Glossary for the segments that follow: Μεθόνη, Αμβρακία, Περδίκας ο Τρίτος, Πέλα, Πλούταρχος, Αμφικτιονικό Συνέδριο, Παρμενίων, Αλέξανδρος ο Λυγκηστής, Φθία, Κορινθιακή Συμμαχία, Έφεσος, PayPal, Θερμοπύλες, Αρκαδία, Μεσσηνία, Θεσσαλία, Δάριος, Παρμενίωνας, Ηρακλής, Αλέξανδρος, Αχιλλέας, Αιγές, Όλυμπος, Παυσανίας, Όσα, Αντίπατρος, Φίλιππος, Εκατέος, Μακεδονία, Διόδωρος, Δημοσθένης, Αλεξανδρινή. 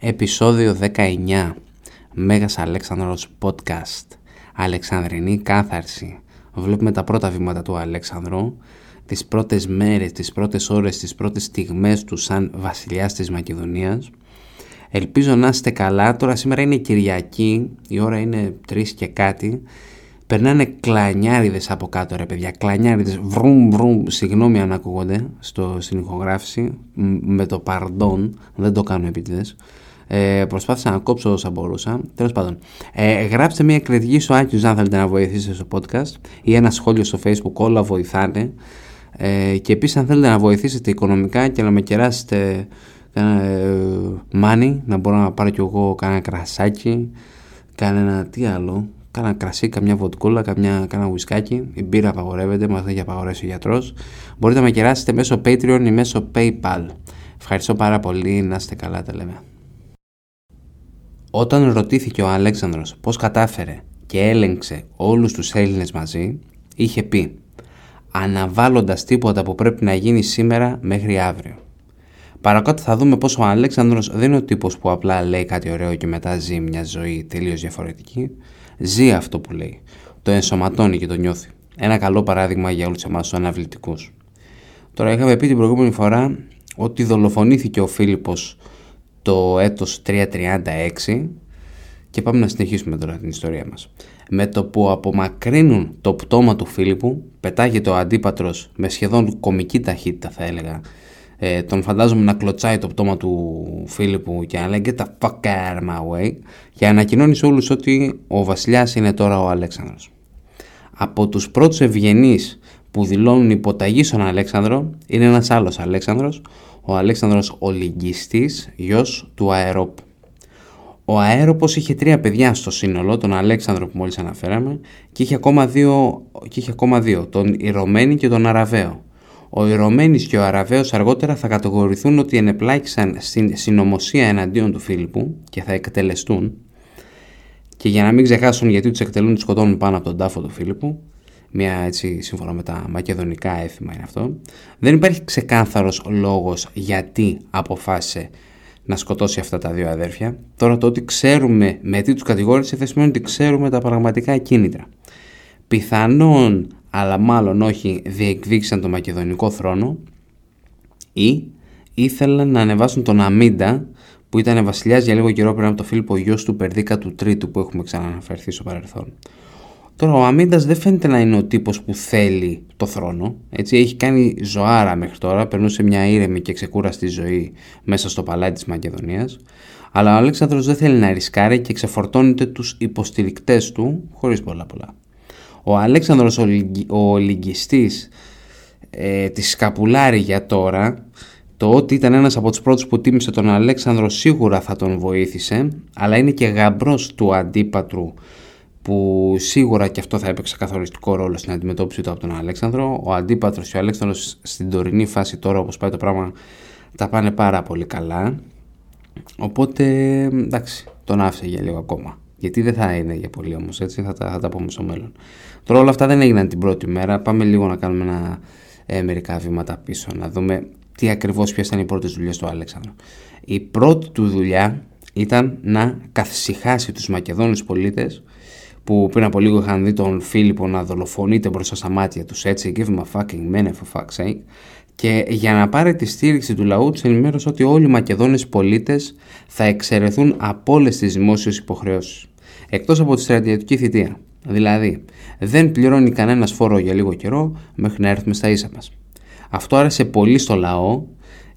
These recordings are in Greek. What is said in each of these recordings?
Επεισόδιο 19. Μέγας Αλέξανδρος podcast. Αλεξανδρινή κάθαρση. Βλέπουμε τα πρώτα βήματα του Αλέξανδρου, τις πρώτες μέρες, τις πρώτες ώρες, τις πρώτες στιγμές του σαν βασιλιάς της Μακεδονίας. Ελπίζω να είστε καλά. Τώρα σήμερα είναι Κυριακή, η ώρα είναι 3 και κάτι. Περνάνε κλανιάριδες από κάτω, ρε παιδιά, κλανιάριδες, βρουμ βρουμ, συγγνώμη αν ακούγονται στην ηχογράφηση, με το παρντόν, δεν το κάνω επίτηδες. Προσπάθησα να κόψω όσα μπορούσα. Τέλος πάντων, γράψτε μια κριτική στο iTunes αν θέλετε να βοηθήσετε στο podcast ή ένα σχόλιο στο Facebook, όλα βοηθάνε. Και επίσης αν θέλετε να βοηθήσετε οικονομικά και να με κεράσετε money, να μπορώ να πάρω κι εγώ κάνα κρασάκι, κάνα τι άλλο, κάνα κρασί, καμιά βοτκούλα, κάνα ουισκάκι. Η μπύρα απαγορεύεται, μας έχει απαγορεύσει ο γιατρός. Μπορείτε να με κεράσετε μέσω Patreon ή μέσω PayPal. Ευχαριστώ πάρα πολύ, να είστε καλά, τα λέμε. Όταν ρωτήθηκε ο Αλέξανδρος πώς κατάφερε και έλεγξε όλους τους Έλληνες μαζί, είχε πει «αναβάλλοντας τίποτα που πρέπει να γίνει σήμερα μέχρι αύριο». Παρακάτω θα δούμε πως ο Αλέξανδρος δεν είναι ο τύπος που απλά λέει κάτι ωραίο και μετά ζει μια ζωή τελείως διαφορετική. Ζει αυτό που λέει, το ενσωματώνει και το νιώθει. Ένα καλό παράδειγμα για όλους εμάς τους αναβλητικούς. Τώρα είχαμε πει την προηγούμενη φορά ότι δολοφονήθηκε ο Φίλιππος το έτος 336 και πάμε να συνεχίσουμε τώρα την ιστορία μας. Με το που απομακρύνουν το πτώμα του Φίλιππου, πετάγεται ο Αντίπατρος με σχεδόν κωμική ταχύτητα, θα έλεγα. Τον φαντάζομαι να κλωτσάει το πτώμα του Φίλιππου και να λέει «Get the fuck out of my way» και ανακοινώνει σε όλους ότι ο βασιλιάς είναι τώρα ο Αλέξανδρος. Από τους πρώτους ευγενείς που δηλώνουν υποταγή στον Αλέξανδρο είναι ένας άλλος Αλέξανδρος, ο Αλέξανδρος ο Λυγκηστής, γιος του Αερόπου. Ο Αέροπος είχε 3 παιδιά στο σύνολο, τον Αλέξανδρο που μόλις αναφέραμε, και είχε ακόμα 2, τον Ηρωμένη και τον Αραβαίο. Ο Ηρωμένης και ο Αραβαίος αργότερα θα κατηγορηθούν ότι ενεπλάκησαν στην συνωμοσία εναντίον του Φίλιππου και θα εκτελεστούν. Και για να μην ξεχάσουν γιατί τους εκτελούν, τους σκοτώνουν πάνω από τον τάφο του Φίλιππου. Μια έτσι, σύμφωνα με τα μακεδονικά έθιμα είναι αυτό. Δεν υπάρχει ξεκάθαρος λόγος γιατί αποφάσισε να σκοτώσει αυτά τα 2 αδέρφια. Τώρα το ότι ξέρουμε με τι τους κατηγόρησε δεν σημαίνει ότι ξέρουμε τα πραγματικά κίνητρα. Πιθανόν, αλλά μάλλον όχι, διεκδίκησαν τον μακεδονικό θρόνο ή ήθελαν να ανεβάσουν τον Αμύντα, που ήταν βασιλιάς για λίγο καιρό πριν από τον Φίλιππο, γιος του Περδίκα του Τρίτου, που έχουμε ξανααναφερθεί στο παρελθόν. Τώρα ο Αμύντας δεν φαίνεται να είναι ο τύπος που θέλει το θρόνο, έτσι, έχει κάνει ζωάρα μέχρι τώρα, περνούσε μια ήρεμη και ξεκούραστη ζωή μέσα στο παλάτι της Μακεδονίας, αλλά ο Αλέξανδρος δεν θέλει να ρισκάρει και ξεφορτώνεται τους υποστηρικτές του χωρίς πολλά. Ο Αλέξανδρος ο Λυγκηστής τη σκαπουλάρει για τώρα. Το ότι ήταν ένας από τους πρώτους που τίμησε τον Αλέξανδρο σίγουρα θα τον βοήθησε, αλλά είναι και γαμπρός του Αντίπατρου, που σίγουρα και αυτό θα έπαιξε καθοριστικό ρόλο στην αντιμετώπιση του από τον Αλέξανδρο. Ο Αντίπατρος και ο Αλέξανδρος στην τωρινή φάση τώρα, όπως πάει το πράγμα, τα πάνε πάρα πολύ καλά. Οπότε εντάξει, τον άφησε για λίγο ακόμα. Γιατί δεν θα είναι για πολύ όμως, έτσι, θα τα πούμε στο μέλλον. Τώρα όλα αυτά δεν έγιναν την πρώτη μέρα. Πάμε λίγο να κάνουμε μερικά βήματα πίσω, να δούμε τι ακριβώς, ποιες ήταν οι πρώτες δουλειές του Αλέξανδρου. Η πρώτη του δουλειά ήταν να καθησυχάσει τους Μακεδόνιους πολίτες, που πριν από λίγο είχαν δει τον Φίλιππο να δολοφονείται μπροστά στα μάτια τους, έτσι, give him a fucking man for fuck's sake. Και για να πάρει τη στήριξη του λαού, τους ενημέρωσε ότι όλοι οι Μακεδόνες πολίτες θα εξαιρεθούν από όλες τις δημόσιες υποχρεώσεις, εκτός από τη στρατιωτική θητεία. Δηλαδή, δεν πληρώνει κανένας φόρο για λίγο καιρό μέχρι να έρθουμε στα ίσα μας. Αυτό άρεσε πολύ στο λαό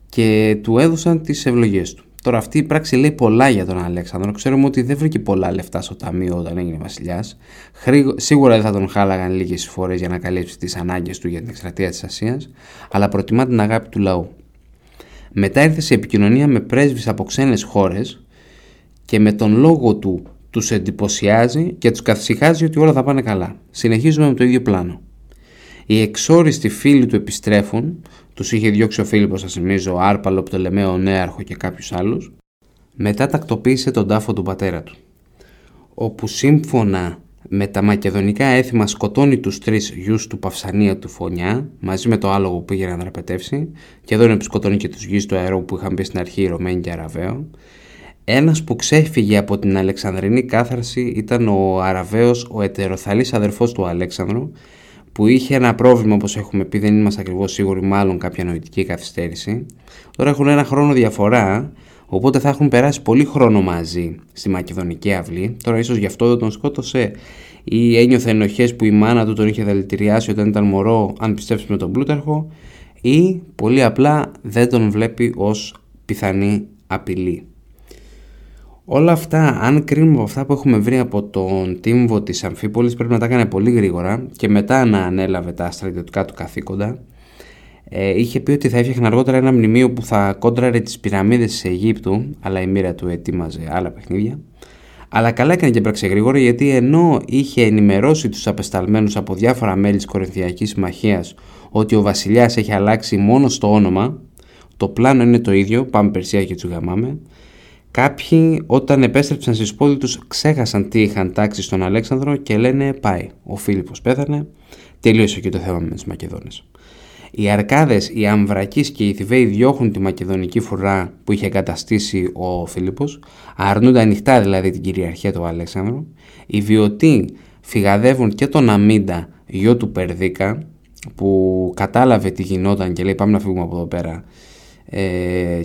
και του έδωσαν τις ευλογίες του. Τώρα, αυτή η πράξη λέει πολλά για τον Αλέξανδρο. Ξέρουμε ότι δεν βρήκε πολλά λεφτά στο ταμείο όταν έγινε βασιλιάς. Σίγουρα δεν θα τον χάλαγαν λίγες φορές για να καλύψει τις ανάγκες του για την εκστρατεία της Ασίας, αλλά προτιμά την αγάπη του λαού. Μετά ήρθε σε επικοινωνία με πρέσβεις από ξένες χώρες και με τον λόγο του τους εντυπωσιάζει και τους καθησυχάζει ότι όλα θα πάνε καλά. Συνεχίζουμε με το ίδιο πλάνο. Οι εξόριστοι φίλοι του επιστρέφουν, τους είχε διώξει ο Φίλιππος, σας θυμίζω, Άρπαλο, Πτολεμαίο, Νέαρχο και κάποιους άλλους. Μετά τακτοποίησε τον τάφο του πατέρα του, όπου σύμφωνα με τα μακεδονικά έθιμα σκοτώνει τους 3 γιους του Παυσανία του Φωνιά, μαζί με το άλογο που πήγε να δραπετεύσει, και εδώ είναι που σκοτώνει και τους γιους του Αερόπου που είχαν πει στην αρχή, Ρωμένοι και Αραβαίο. Ένας που ξέφυγε από την Αλεξανδρινή κάθαρση ήταν ο Αραβαίος, ο ετεροθαλής αδερφός του Αλέξανδρου, που είχε ένα πρόβλημα, όπως έχουμε πει, δεν είμαστε ακριβώς σίγουροι, μάλλον κάποια νοητική καθυστέρηση. Τώρα έχουν ένα χρόνο διαφορά, οπότε θα έχουν περάσει πολύ χρόνο μαζί στη Μακεδονική αυλή. Τώρα ίσως γι' αυτό τον σκότωσε ή ένιωθε ενοχές που η μάνα του τον είχε δηλητηριάσει όταν ήταν μωρό, αν πιστέψουμε τον Πλούταρχο, ή πολύ απλά δεν τον βλέπει ως πιθανή απειλή. Όλα αυτά, αν κρίνουμε από αυτά που έχουμε βρει από τον τύμβο της Αμφίπολης, πρέπει να τα έκανε πολύ γρήγορα και μετά να ανέλαβε τα στρατιωτικά του καθήκοντα. Είχε πει ότι θα έφτιαχνε αργότερα ένα μνημείο που θα κόντραρε τις πυραμίδες της Αιγύπτου, αλλά η μοίρα του ετοίμαζε άλλα παιχνίδια. Αλλά καλά έκανε και έπραξε γρήγορα, γιατί ενώ είχε ενημερώσει τους απεσταλμένους από διάφορα μέλη της Κορινθιακής Συμμαχίας ότι ο βασιλιάς έχει αλλάξει μόνο στο όνομα, το πλάνο είναι το ίδιο, πάμε Περσία και τσουγαμάμε. Κάποιοι όταν επέστρεψαν στις πόλεις τους ξέχασαν τι είχαν τάξει στον Αλέξανδρο και λένε πάει, ο Φίλιππος πέθανε, τελείωσε και το θέμα με τους Μακεδόνες. Οι Αρκάδες, οι Αμβρακείς και οι Θηβαίοι διώχνουν τη μακεδονική φρουρά που είχε εγκαταστήσει ο Φίλιππος, αρνούνται ανοιχτά δηλαδή την κυριαρχία του Αλέξανδρου. Οι Βιωτοί φυγαδεύουν και τον Αμύντα, γιο του Περδίκα, που κατάλαβε τι γινόταν και λέει πάμε να φύγουμε από εδώ πέρα.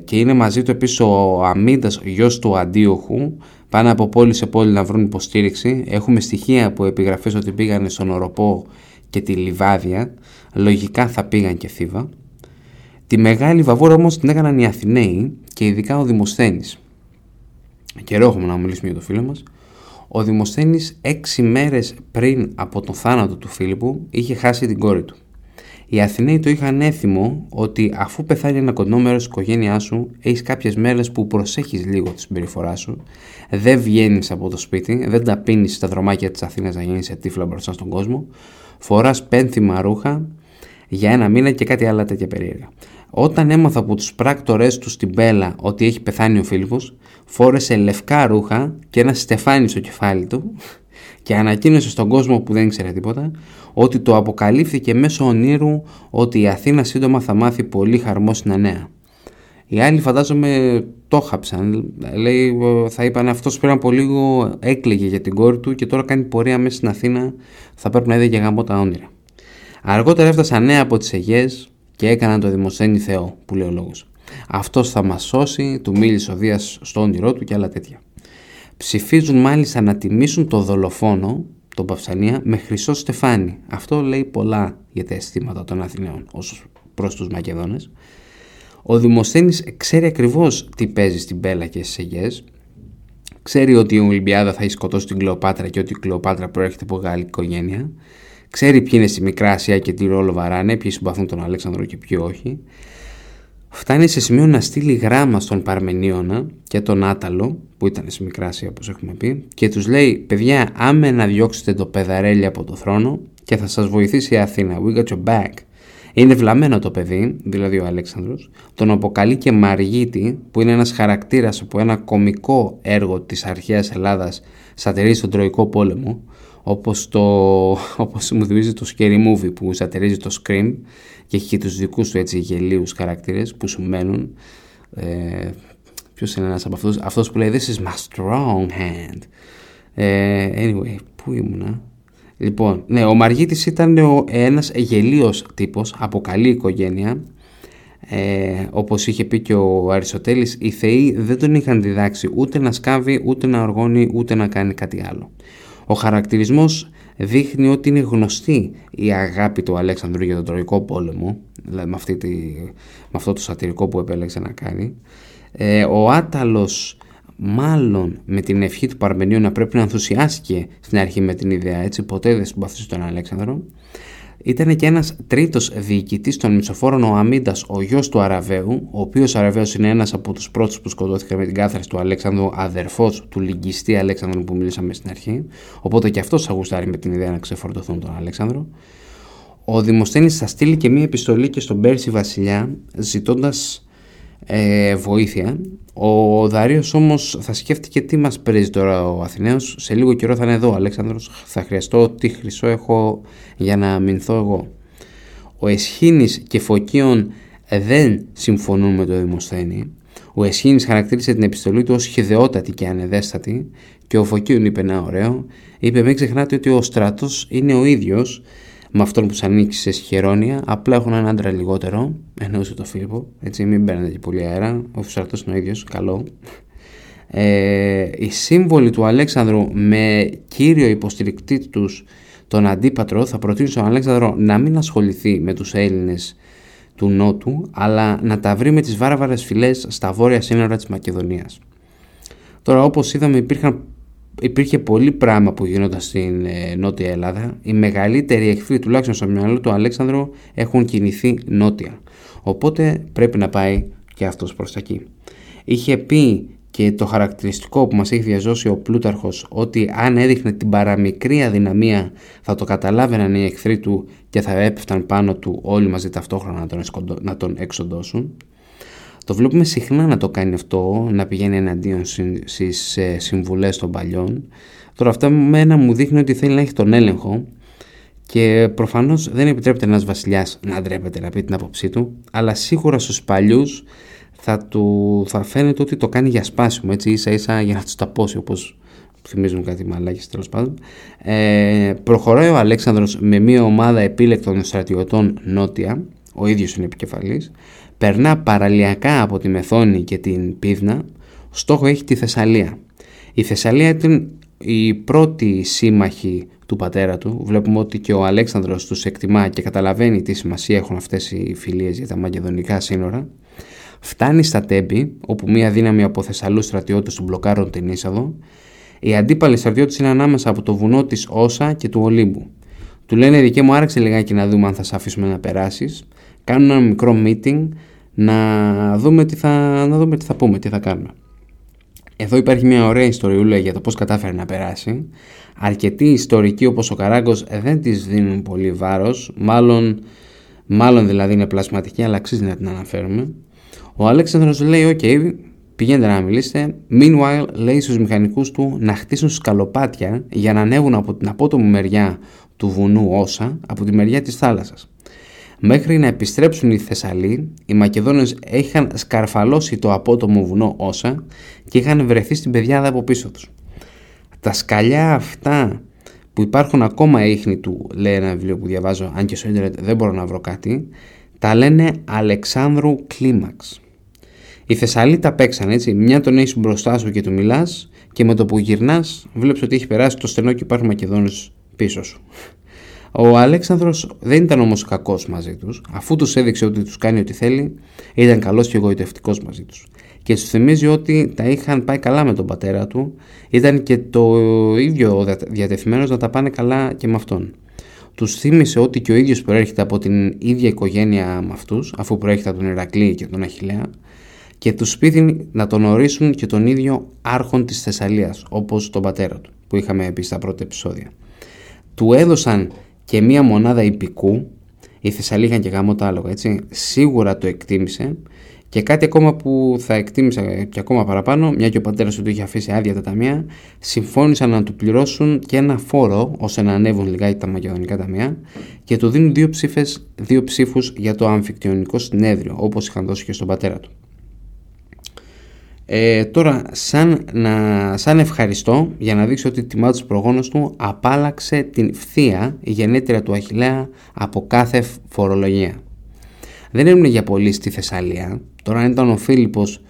Και είναι μαζί του επίσης ο Αμύντας, γιος του Αντίοχου. Πάνε από πόλη σε πόλη να βρουν υποστήριξη. Έχουμε στοιχεία που επιγραφές ότι πήγανε στον Οροπό και τη Λιβάδια. Λογικά θα πήγαν και Θήβα. Τη μεγάλη βαβούρα όμως την έκαναν οι Αθηναίοι και ειδικά ο Δημοσθένης. Καιρό έχουμε να μιλήσουμε για το φίλο μας. Ο Δημοσθένης 6 μέρες πριν από τον θάνατο του Φίλιππου είχε χάσει την κόρη του. Οι Αθηναίοι το είχαν έθιμο ότι αφού πεθάνει ένα κοντό μέρος της οικογένειάς σου, έχεις κάποιες μέρες που προσέχεις λίγο τη συμπεριφορά σου, δεν βγαίνεις από το σπίτι, δεν ταπίνεις στα δρομάκια της Αθήνας να γίνεις ετύφλα μπροστά στον κόσμο, φοράς πένθυμα ρούχα για ένα μήνα και κάτι άλλα τέτοια περίεργα. Όταν έμαθα από τους πράκτορες του στην Πέλα ότι έχει πεθάνει ο Φίλιππος, φόρεσε λευκά ρούχα και ένα στεφάνι στο κεφάλι του. Και ανακοίνωσε στον κόσμο που δεν ήξερε τίποτα ότι το αποκαλύφθηκε μέσω ονείρου ότι η Αθήνα σύντομα θα μάθει πολύ χαρμόσυνα νέα. Οι άλλοι φαντάζομαι το χάψαν. Λέει, θα είπαν αυτός πριν από λίγο έκλαιγε για την κόρη του και τώρα κάνει πορεία μέσα στην Αθήνα. Θα πρέπει να είδε και γαμπό τα όνειρα. Αργότερα έφτασαν νέα από τις Αιγές και έκαναν το Δημοσθένη Θεό, που λέει ο λόγος. Αυτός θα μας σώσει, του μίλησε ο Δίας στο όνειρό του και άλλα τέτοια. Ψηφίζουν μάλιστα να τιμήσουν το δολοφόνο, τον Παυσανία, με χρυσό στεφάνι. Αυτό λέει πολλά για τα αισθήματα των Αθηναίων ως προς τους Μακεδόνες. Ο Δημοσθένης ξέρει ακριβώς τι παίζει στην Πέλα και στις Αιγές. Ξέρει ότι η Ολυμπιάδα θα έχει σκοτώσει την Κλεοπάτρα και ότι η Κλεοπάτρα προέρχεται από Γάλλη οικογένεια. Ξέρει ποιοι είναι στη Μικρά Ασία και τι ρόλο βαράνε, ποιοι συμπαθούν τον Αλέξανδρο και ποιοι όχι. Φτάνει σε σημείο να στείλει γράμμα στον Παρμενίωνα και τον Άταλο, που ήταν στη Μικρά Ασία όπως έχουμε πει, και τους λέει «Παιδιά, άμε να διώξετε το παιδαρέλι από το θρόνο και θα σας βοηθήσει η Αθήνα. We got your back». Είναι βλαμμένο το παιδί, δηλαδή ο Αλέξανδρος, τον αποκαλεί και Μαργίτη, που είναι ένας χαρακτήρας από ένα κωμικό έργο της αρχαίας Ελλάδας, σατηρίζει τον Τροϊκό Πόλεμο, όπως μου θυμίζει το Scary Movie που σατηρίζει το Scream και έχει και τους δικούς του έτσι γελίους χαρακτήρες που σου μένουν. Ποιος είναι ένας από αυτούς? Αυτός που λέει «This is my strong hand». Anyway, πού ήμουνα? Λοιπόν, ναι, ο Μαργίτης ήταν ένας γελίος τύπος από καλή οικογένεια. Όπως είχε πει και ο Αριστοτέλης, οι θεοί δεν τον είχαν διδάξει ούτε να σκάβει, ούτε να οργώνει, ούτε να κάνει κάτι άλλο. Ο χαρακτηρισμός δείχνει ότι είναι γνωστή η αγάπη του Αλέξανδρου για τον Τροϊκό Πόλεμο, δηλαδή με αυτό το σατυρικό που επέλεξε να κάνει. Ο Άταλος, μάλλον με την ευχή του Παρμενίωνα, πρέπει να ενθουσιάστηκε στην αρχή με την ιδέα, έτσι, ποτέ δεν συμπαθούσε τον Αλέξανδρο. Ήταν και ένας τρίτος διοικητής των Μισοφόρων, ο Αμύντας, ο γιος του Αραβαίου, ο οποίος Αραβαίος είναι ένας από τους πρώτους που σκοτώθηκαν με την κάθαρση του Αλέξανδρου, αδερφός του Λυγκηστή Αλέξανδρου που μιλήσαμε στην αρχή. Οπότε και αυτός θα γουστάρει με την ιδέα να ξεφορτωθούν τον Αλέξανδρο. Ο Δημοσθένης θα στείλει και μία επιστολή και στον Πέρση βασιλιά, ζητώντας βοήθεια. Ο Δαρίος όμως θα σκέφτηκε τι μας παίζει τώρα ο Αθηναίος, σε λίγο καιρό θα είναι εδώ ο Αλέξανδρος, θα χρειαστώ τι χρυσό έχω για να αμυνθώ εγώ. Ο Εσχίνης και Φωκίων δεν συμφωνούν με το Δημοσθένη. Ο Εσχίνης χαρακτήρισε την επιστολή του ως χυδαιότατη και ανεδέστατη και ο Φωκίων είπε ένα ωραίο. Είπε μην ξεχνάτε ότι ο στράτος είναι ο ίδιος με αυτόν που σας ανοίξει σε σχερόνια, απλά έχουν έναν άντρα λιγότερο, εννοούσε το Φίλιππο, έτσι μην παίρνετε και πολύ αέρα, ο στρατός είναι ο ίδιος, καλό. Οι σύμβολοι του Αλέξανδρου με κύριο υποστηρικτή τους τον Αντίπατρο θα προτείνουν στον Αλέξανδρο να μην ασχοληθεί με τους Έλληνες του Νότου, αλλά να τα βρει με τις βάρβαρες φυλές στα βόρεια σύνορα της Μακεδονίας. Τώρα, όπως είδαμε, υπήρχε πολύ πράγμα που γινόταν στην Νότια Ελλάδα. Οι μεγαλύτεροι εχθροί, τουλάχιστον στο μυαλό του Αλέξανδρου, έχουν κινηθεί νότια. Οπότε πρέπει να πάει και αυτός προς τα εκεί. Είχε πει και το χαρακτηριστικό που μας έχει διαζώσει ο Πλούταρχος, ότι αν έδειχνε την παραμικρή αδυναμία θα το καταλάβαιναν οι εχθροί του και θα έπεφταν πάνω του όλοι μαζί ταυτόχρονα να τον εξοντώσουν. Το βλέπουμε συχνά να το κάνει αυτό, να πηγαίνει εναντίον στις συμβουλές των παλιών. Τώρα αυτά με ένα μου δείχνει ότι θέλει να έχει τον έλεγχο και προφανώς δεν επιτρέπεται ένας βασιλιάς να ντρέπεται να πει την άποψή του, αλλά σίγουρα στους παλιούς θα φαίνεται ότι το κάνει για σπάσιμο, έτσι, ίσα ίσα για να τους ταπώσει, όπως θυμίζουν κάτι μαλάκες τέλος πάντων. Προχωράει ο Αλέξανδρος με μια ομάδα επίλεκτων στρατιωτών νότια, ο ίδιος είναι επικεφαλής, περνά παραλιακά από τη Μεθόνη και την Πίδνα, στόχο έχει τη Θεσσαλία. Η Θεσσαλία ήταν η πρώτη σύμμαχη του πατέρα του. Βλέπουμε ότι και ο Αλέξανδρος τους εκτιμά και καταλαβαίνει τι σημασία έχουν αυτές οι φιλίες για τα μακεδονικά σύνορα. Φτάνει στα Τέμπη, όπου μία δύναμη από Θεσσαλούς στρατιώτες του μπλοκάρουν την είσοδο. Οι αντίπαλοι στρατιώτες είναι ανάμεσα από το βουνό της Όσα και του Ολύμπου. Του λένε: «Δικέ μου, άραξε λιγάκι να δούμε αν θα σε αφήσουμε να περάσεις». Κάνουν ένα μικρό meeting να δούμε τι θα πούμε, τι θα κάνουμε. Εδώ υπάρχει μια ωραία ιστοριούλα για το πώς κατάφερε να περάσει. Αρκετοί ιστορικοί όπως ο Καράγκος δεν της δίνουν πολύ βάρος, μάλλον δηλαδή είναι πλασματική, αλλά αξίζει να την αναφέρουμε. Ο Αλέξανδρος λέει: «OK, πηγαίνετε να μιλήσετε». Meanwhile, λέει στους μηχανικούς του να χτίσουν σκαλοπάτια για να ανέβουν από την απότομη μεριά του βουνού Όσα, από τη μεριά της θάλασσας. Μέχρι να επιστρέψουν οι Θεσσαλοί, οι Μακεδόνες είχαν σκαρφαλώσει το απότομο βουνό Όσα και είχαν βρεθεί στην πεδιάδα από πίσω τους. Τα σκαλιά αυτά που υπάρχουν ακόμα ίχνη του, λέει ένα βιβλίο που διαβάζω, αν και στο ίντερνετ δεν μπορώ να βρω κάτι, τα λένε Αλεξάνδρου Κλίμαξ. Οι Θεσσαλοί τα παίξαν έτσι, μια τον έχεις μπροστά σου και του μιλάς και με το που γυρνάς βλέπεις ότι έχει περάσει το στενό και υπάρχουν Μακεδόνες πίσω σου. Ο Αλέξανδρος δεν ήταν όμως κακός μαζί τους, αφού τους έδειξε ότι τους κάνει ό,τι θέλει, ήταν καλός και εγωιτευτικός μαζί τους. Και τους θυμίζει ότι τα είχαν πάει καλά με τον πατέρα του, ήταν και το ίδιο διατεθειμένος να τα πάνε καλά και με αυτόν. Τους θύμισε ότι και ο ίδιος προέρχεται από την ίδια οικογένεια με αυτούς, αφού προέρχεται από τον Ηρακλή και τον Αχιλλέα, και τους πείθει να τον ορίσουν και τον ίδιο άρχον της Θεσσαλίας, όπως τον πατέρα του, που είχαμε πει στα πρώτα επεισόδια. Του έδωσαν και μία μονάδα ιππικού, οι Θεσσαλοί είχαν και γαμώτα άλογα, έτσι, σίγουρα το εκτίμησε. Και κάτι ακόμα που θα εκτίμησα και ακόμα παραπάνω, μια και ο πατέρας του είχε αφήσει άδεια τα ταμεία, συμφώνησαν να του πληρώσουν και ένα φόρο, ώστε να ανέβουν λιγάκι τα μακεδονικά ταμεία, και του δίνουν δύο ψήφους για το Αμφικτιονικό Συνέδριο, όπως είχαν δώσει και στον πατέρα του. Τώρα, σαν ευχαριστώ, για να δείξει ότι τιμά τους προγόνους του, απάλαξε την Φθία, η γενέτρια του Αχιλλέα, από κάθε φορολογία. Δεν έμεινε για πολύ στη Θεσσαλία. Τώρα, αν ήταν ο Φίλιππος,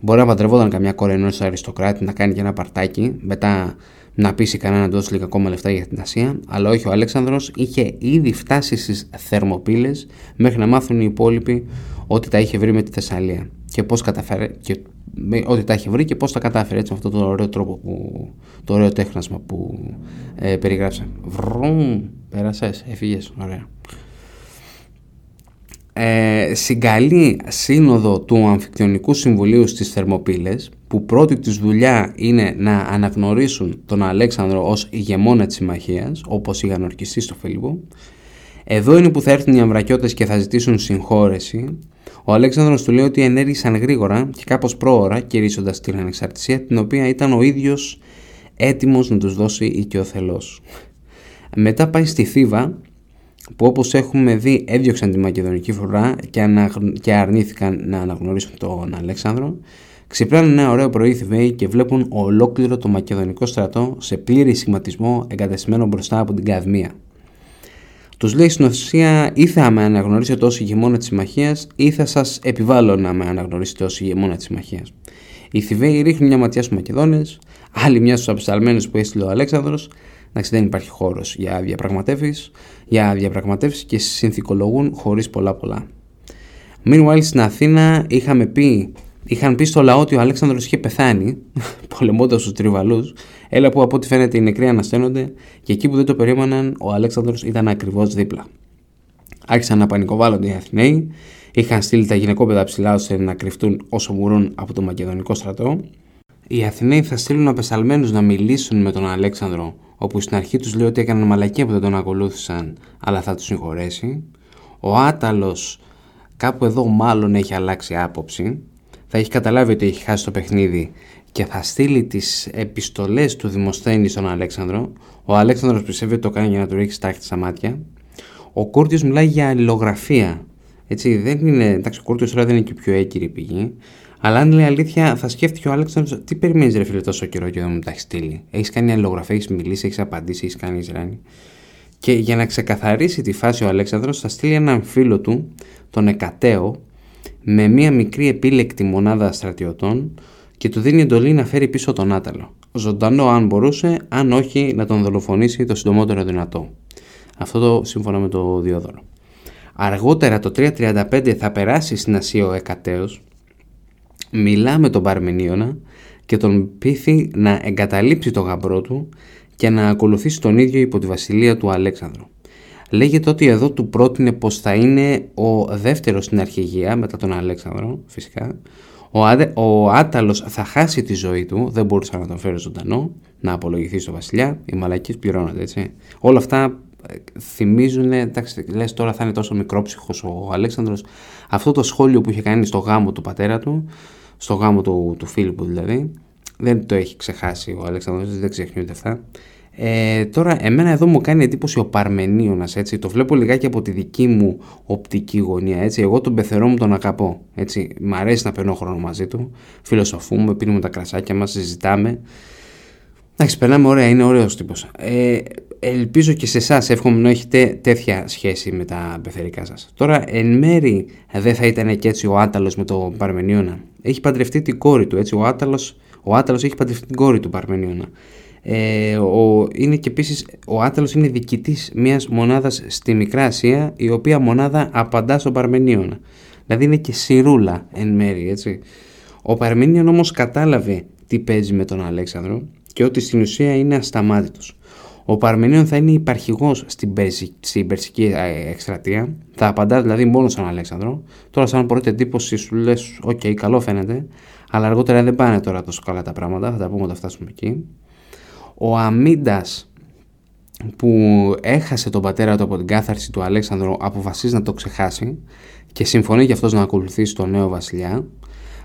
μπορεί να παντρευόταν καμιά κόρη ενός αριστοκράτη, να κάνει και ένα παρτάκι, μετά να πείσει κανένα να δώσει λίγα ακόμα λεφτά για την Ασία. Αλλά όχι, ο Αλέξανδρος είχε ήδη φτάσει στις Θερμοπύλες, μέχρι να μάθουν οι υπόλοιποι ότι τα είχε βρει με τη Θεσσαλία και πώς καταφέρε. Ότι τα είχε βρει και πώς τα κατάφερε, έτσι, με αυτό το ωραίο τρόπο, το ωραίο τέχνασμα που περιγράψε. Βρουν, πέρασες, έφυγες, ωραία. Συγκαλεί σύνοδο του Αμφικτιονικού Συμβουλίου στις Θερμοπύλες, που πρώτη της δουλειά είναι να αναγνωρίσουν τον Αλέξανδρο ως ηγεμόνα της συμμαχίας, όπως είχαν ορκιστεί στο Φίλιππο. Εδώ είναι που θα έρθουν οι αμβρακιώτες και θα ζητήσουν συγχώρεση. Ο Αλέξανδρος του λέει ότι ενέργησαν γρήγορα και κάπως πρόωρα, κηρύσσοντας την ανεξαρτησία, την οποία ήταν ο ίδιος έτοιμος να τους δώσει οικειοθελώς. Μετά πάει στη Θήβα, που όπως έχουμε δει έδιωξαν τη μακεδονική φρουρά και αρνήθηκαν να αναγνωρίσουν τον Αλέξανδρο. Ξυπνάνε ένα ωραίο πρωί οι Θηβαίοι και βλέπουν ολόκληρο το μακεδονικό στρατό σε πλήρη σχηματισμό εγκαταστημένο μπροστά από την καδμία. Τους λέει στην ουσία ή θα με αναγνωρίσετε ως ηγεμόνα της συμμαχίας ή θα σας επιβάλλω να με αναγνωρίσετε ως ηγεμόνα της συμμαχίας. Οι Θηβαίοι ρίχνουν μια ματιά στους Μακεδόνες, άλλη μια στους απεσταλμένους που έστειλε ο Αλέξανδρος. Εντάξει, δεν υπάρχει χώρος για διαπραγματεύσεις και συνθηκολογούν χωρίς πολλά. Meanwhile στην Αθήνα είχαν πει στο λαό ότι ο Αλέξανδρος είχε πεθάνει, πολεμώντας τους Τριβαλούς, έλα που από ό,τι φαίνεται οι νεκροί ανασταίνονται και εκεί που δεν το περίμεναν ο Αλέξανδρος ήταν ακριβώς δίπλα. Άρχισαν να πανικοβάλλονται οι Αθηναίοι, είχαν στείλει τα γυναικόπαιδα ψηλά ώστε να κρυφτούν όσο μπορούν από το μακεδονικό στρατό. Οι Αθηναίοι θα στείλουν απεσταλμένους να μιλήσουν με τον Αλέξανδρο, όπου στην αρχή τους λέει ότι έκαναν μαλακία που δεν τον ακολούθησαν, αλλά θα τους συγχωρέσει. Ο Άταλος, κάπου εδώ μάλλον έχει αλλάξει άποψη. Θα έχει καταλάβει ότι έχει χάσει το παιχνίδι και θα στείλει τις επιστολές του Δημοσθένη στον Αλέξανδρο. Ο Αλέξανδρος πιστεύει ότι το κάνει για να του ρίξει τάχτη στα μάτια. Ο Κούρτιος μιλάει για αλληλογραφία. Έτσι, δεν είναι, εντάξει, ο Κούρτιος τώρα δεν είναι και πιο έγκυρη πηγή. Αλλά αν λέει αλήθεια, θα σκέφτηκε ο Αλέξανδρος, τι περιμένεις ρε φίλε τόσο καιρό και δεν μου τα έχει στείλει. Έχεις κάνει αλληλογραφία, έχεις μιλήσει, έχεις απαντήσει, έχεις κάνει Ισραήλ. Και για να ξεκαθαρίσει τη φάση ο Αλέξανδρος, θα στείλει έναν φίλο του, τον Εκατέο, με μία μικρή επίλεκτη μονάδα στρατιωτών και του δίνει εντολή να φέρει πίσω τον Άταλο. Ζωντανό αν μπορούσε, αν όχι να τον δολοφονήσει το συντομότερο δυνατό. Αυτό το σύμφωνα με το Διόδωρο. Αργότερα το 335 θα περάσει στην Ασία ο Εκατέος, μιλά με τον Παρμενίωνα και τον πείθει να εγκαταλείψει το γαμπρό του και να ακολουθήσει τον ίδιο υπό τη βασιλεία του Αλέξανδρου. Λέγεται ότι εδώ του πρότεινε πως θα είναι ο δεύτερος στην αρχηγία μετά τον Αλέξανδρο, φυσικά. Ο Άταλος θα χάσει τη ζωή του, δεν μπορούσε να τον φέρει ζωντανό, να απολογηθεί στο βασιλιά, οι μαλακίες πληρώνονται, έτσι. Όλα αυτά θυμίζουν, εντάξει, λες τώρα θα είναι τόσο μικρόψυχος ο Αλέξανδρος. Αυτό το σχόλιο που είχε κάνει στο γάμο του πατέρα του, στο γάμο του Φίλιππου δηλαδή, δεν το έχει ξεχάσει ο Αλέξανδρος, δεν ξεχνιούνται αυτά. Τώρα εμένα εδώ μου κάνει εντύπωση ο Παρμενίωνας, έτσι, το βλέπω λιγάκι από τη δική μου οπτική γωνία, έτσι, εγώ τον πεθερό μου τον αγαπώ, έτσι, μ' αρέσει να περνώ χρόνο μαζί του, φιλοσοφούμε, πίνουμε τα κρασάκια μας, συζητάμε, εντάξει, περνάμε ωραία, είναι ωραίος τύπος. Ελπίζω και σε εσάς, εύχομαι να έχετε τέτοια σχέση με τα πεθερικά σας. Τώρα εν μέρη δεν θα ήταν και έτσι ο Άταλος με τον Παρμενίωνα, έχει παντρευτεί την κόρη του, έτσι, ο Άταλος έχει παντρευτεί την κόρη του Παρμενίωνα. Είναι και επίσης ο Άταλος είναι διοικητής μιας μονάδας στη Μικρά Ασία, η οποία μονάδα απαντά στον Παρμενίωνα. Δηλαδή είναι και σιρούλα εν μέρη, έτσι. Ο Παρμενίων όμως κατάλαβε τι παίζει με τον Αλέξανδρο και ότι στην ουσία είναι ασταμάτητος. Ο Παρμενίων θα είναι υπαρχηγός στην Περσική εκστρατεία, θα απαντά δηλαδή μόνο στον Αλέξανδρο. Τώρα, σαν πρώτη εντύπωση, σου λες: OK, καλό φαίνεται, αλλά αργότερα δεν πάνε τώρα τόσο καλά τα πράγματα, θα τα πούμε όταν φτάσουμε εκεί. Ο Αμύντας που έχασε τον πατέρα του από την κάθαρση του Αλέξανδρου αποφασίζει να το ξεχάσει και συμφωνεί και αυτός να ακολουθήσει τον νέο βασιλιά.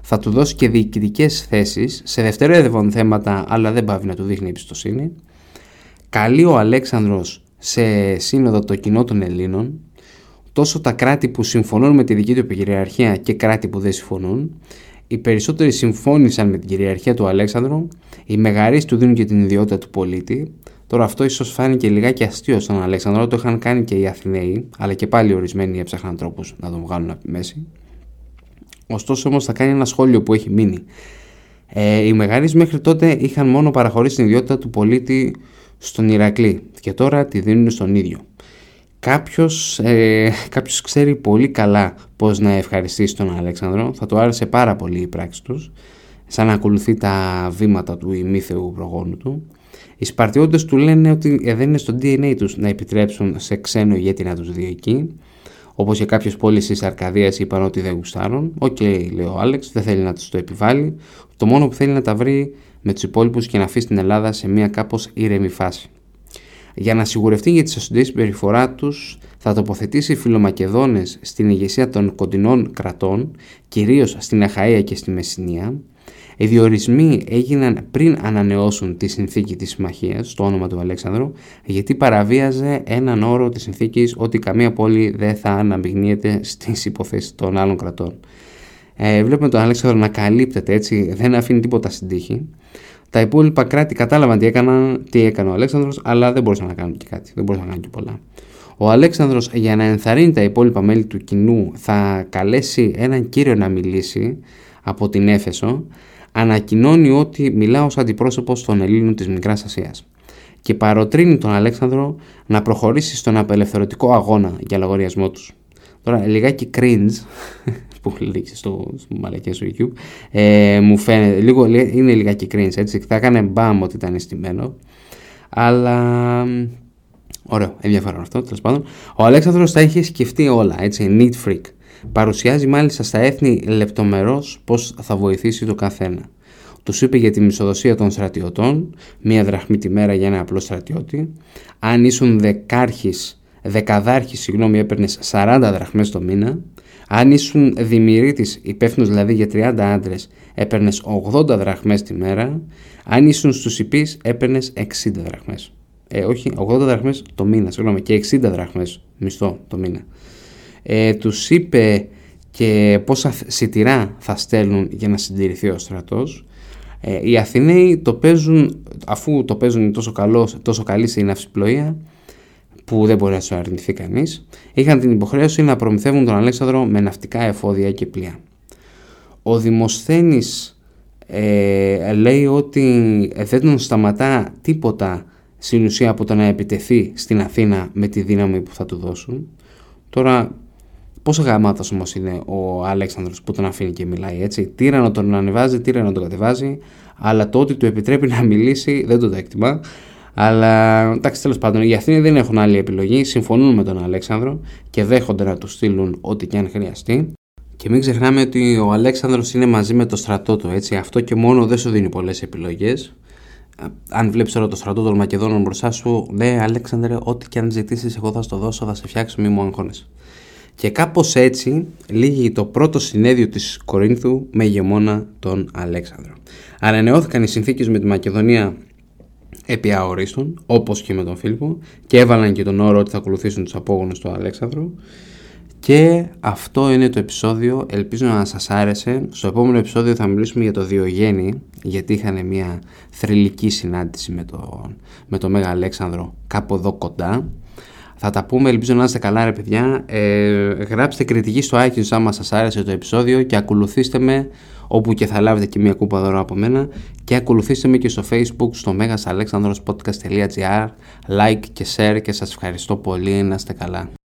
Θα του δώσει και διοικητικές θέσεις σε δευτερεύον θέματα, αλλά δεν πάβει να του δείχνει εμπιστοσύνη. Καλεί ο Αλέξανδρος σε σύνοδο το κοινό των Ελλήνων, τόσο τα κράτη που συμφωνούν με τη δική του κυριαρχία και κράτη που δεν συμφωνούν. Οι περισσότεροι συμφώνησαν με την κυριαρχία του Αλέξανδρου, οι μεγαρείς του δίνουν και την ιδιότητα του πολίτη. Τώρα αυτό ίσως φάνηκε λιγάκι αστείο στον Αλέξανδρο, το είχαν κάνει και οι Αθηναίοι, αλλά και πάλι ορισμένοι έψαχναν τρόπους να τον βγάλουν από τη μέση. Ωστόσο όμως θα κάνει ένα σχόλιο που έχει μείνει. Οι μεγαρείς μέχρι τότε είχαν μόνο παραχωρήσει την ιδιότητα του πολίτη στον Ηρακλή και τώρα τη δίνουν στον ίδιο. Κάποιος ξέρει πολύ καλά πώς να ευχαριστήσει τον Αλέξανδρο, θα του άρεσε πάρα πολύ η πράξη τους, σαν να ακολουθεί τα βήματα του ημίθεου προγόνου του. Οι Σπαρτιώτες του λένε ότι δεν είναι στο DNA τους να επιτρέψουν σε ξένο ηγέτη να τους διοικεί, όπως και κάποιες πόλεις της Αρκαδίας είπαν ότι δεν γουστάρουν. «Οκ, λέει ο Άλεξ, δεν θέλει να τους το επιβάλλει, το μόνο που θέλει να τα βρει με τους υπόλοιπους και να αφήσει την Ελλάδα σε μια κάπως ήρεμη φάση». Για να σιγουρευτεί για τη σωστή συμπεριφορά τους, θα τοποθετήσει φιλομακεδόνες στην ηγεσία των κοντινών κρατών, κυρίως στην Αχαΐα και στη Μεσσηνία. Οι διορισμοί έγιναν πριν ανανεώσουν τη συνθήκη της συμμαχίας, στο όνομα του Αλέξανδρου, γιατί παραβίαζε έναν όρο της συνθήκης ότι καμία πόλη δεν θα αναμειγνύεται στις υποθέσεις των άλλων κρατών. Βλέπουμε τον Αλέξανδρο να καλύπτεται έτσι, δεν αφήνει τίποτα στην τύχη. Τα υπόλοιπα κράτη κατάλαβαν τι έκανε ο Αλέξανδρος, αλλά δεν μπορούσαν να κάνουν και κάτι, δεν μπορούσαν να κάνουν και πολλά. Ο Αλέξανδρος, για να ενθαρρύνει τα υπόλοιπα μέλη του κοινού, θα καλέσει έναν κύριο να μιλήσει από την Έφεσο. Ανακοινώνει ότι μιλά ως αντιπρόσωπος των Ελλήνων της Μικράς Ασίας και παροτρύνει τον Αλέξανδρο να προχωρήσει στον απελευθερωτικό αγώνα για λογαριασμό τους. Τώρα, λιγάκι cringe που δείξει στο μαλακέ του YouTube, μου φαίνεται, είναι λιγάκι cringe, έτσι, θα έκανε μπαμ ότι ήταν αισθημένο, αλλά ωραίο, ενδιαφέρον αυτό, τέλος πάντων. Ο Αλέξανδρος τα είχε σκεφτεί όλα, έτσι, neat freak. Παρουσιάζει μάλιστα στα έθνη λεπτομερώς πώς θα βοηθήσει το καθένα. Τους είπε για τη μισοδοσία των στρατιωτών, μία δραχμή τη μέρα για ένα απλό στρατιώτη. Αν ήσουν δεκαδάρχης, έπαιρνες 40 δραχμές το μήνα. Αν ήσουν δημιουργητής, υπεύθυνος δηλαδή για 30 άντρες, έπαιρνες 80 δραχμές τη μέρα. Αν ήσουν στους υπείς, έπαιρνες 60 δραχμές. Όχι, 80 δραχμές το μήνα, και 60 δραχμές μισθό το μήνα. Τους είπε και πόσα σιτηρά θα στέλνουν για να συντηρηθεί ο στρατός. Οι Αθηναίοι το παίζουν, αφού το παίζουν τόσο καλή στην ναυσιπλοεία που δεν μπορεί να σου αρνηθεί κανείς, είχαν την υποχρέωση να προμηθεύουν τον Αλέξανδρο με ναυτικά εφόδια και πλοία. Ο Δημοσθένης λέει ότι δεν τον σταματά τίποτα στην ουσία από το να επιτεθεί στην Αθήνα με τη δύναμη που θα του δώσουν. Τώρα, πόσο γαμάτος όμως είναι ο Αλέξανδρος που τον αφήνει και μιλάει έτσι. Τύρανο τον ανεβάζει, τύρανο τον κατεβάζει, αλλά το ότι του επιτρέπει να μιλήσει δεν το εκτιμά. Αλλά εντάξει, τέλος πάντων, οι Αθήνοι δεν έχουν άλλη επιλογή. Συμφωνούν με τον Αλέξανδρο και δέχονται να του στείλουν ό,τι και αν χρειαστεί. Και μην ξεχνάμε ότι ο Αλέξανδρος είναι μαζί με το στρατό του, έτσι. Αυτό και μόνο δεν σου δίνει πολλές επιλογές. Αν βλέπεις τώρα το στρατό των Μακεδόνων μπροστά σου, ναι, Αλέξανδρε, ό,τι και αν ζητήσεις, εγώ θα στο δώσω, θα σε φτιάξω, μη μου αγχώνεσαι. Και κάπως έτσι λύγει το πρώτο συνέδριο της Κορίνθου με ηγεμόνα τον Αλέξανδρο. Ανανεώθηκαν οι συνθήκες με τη Μακεδονία επί αορίστων, όπως και με τον Φίλιππο, και έβαλαν και τον όρο ότι θα ακολουθήσουν τους απόγονους του Αλέξανδρου. Και αυτό είναι το επεισόδιο, ελπίζω να σας άρεσε. Στο επόμενο επεισόδιο θα μιλήσουμε για το Διογέννη, γιατί είχαν μια θρυλική συνάντηση με τον Μέγα Αλέξανδρο κάπου εδώ κοντά. Θα τα πούμε, ελπίζω να είστε καλά ρε παιδιά. Γράψτε κριτική στο iTunes άμα σας άρεσε το επεισόδιο και ακολουθήστε με όπου και θα λάβετε και μια κούπα δώρο από μένα, και ακολουθήστε με και στο Facebook στο megasalexandrospodcast.gr, like και share, και σας ευχαριστώ πολύ, να είστε καλά.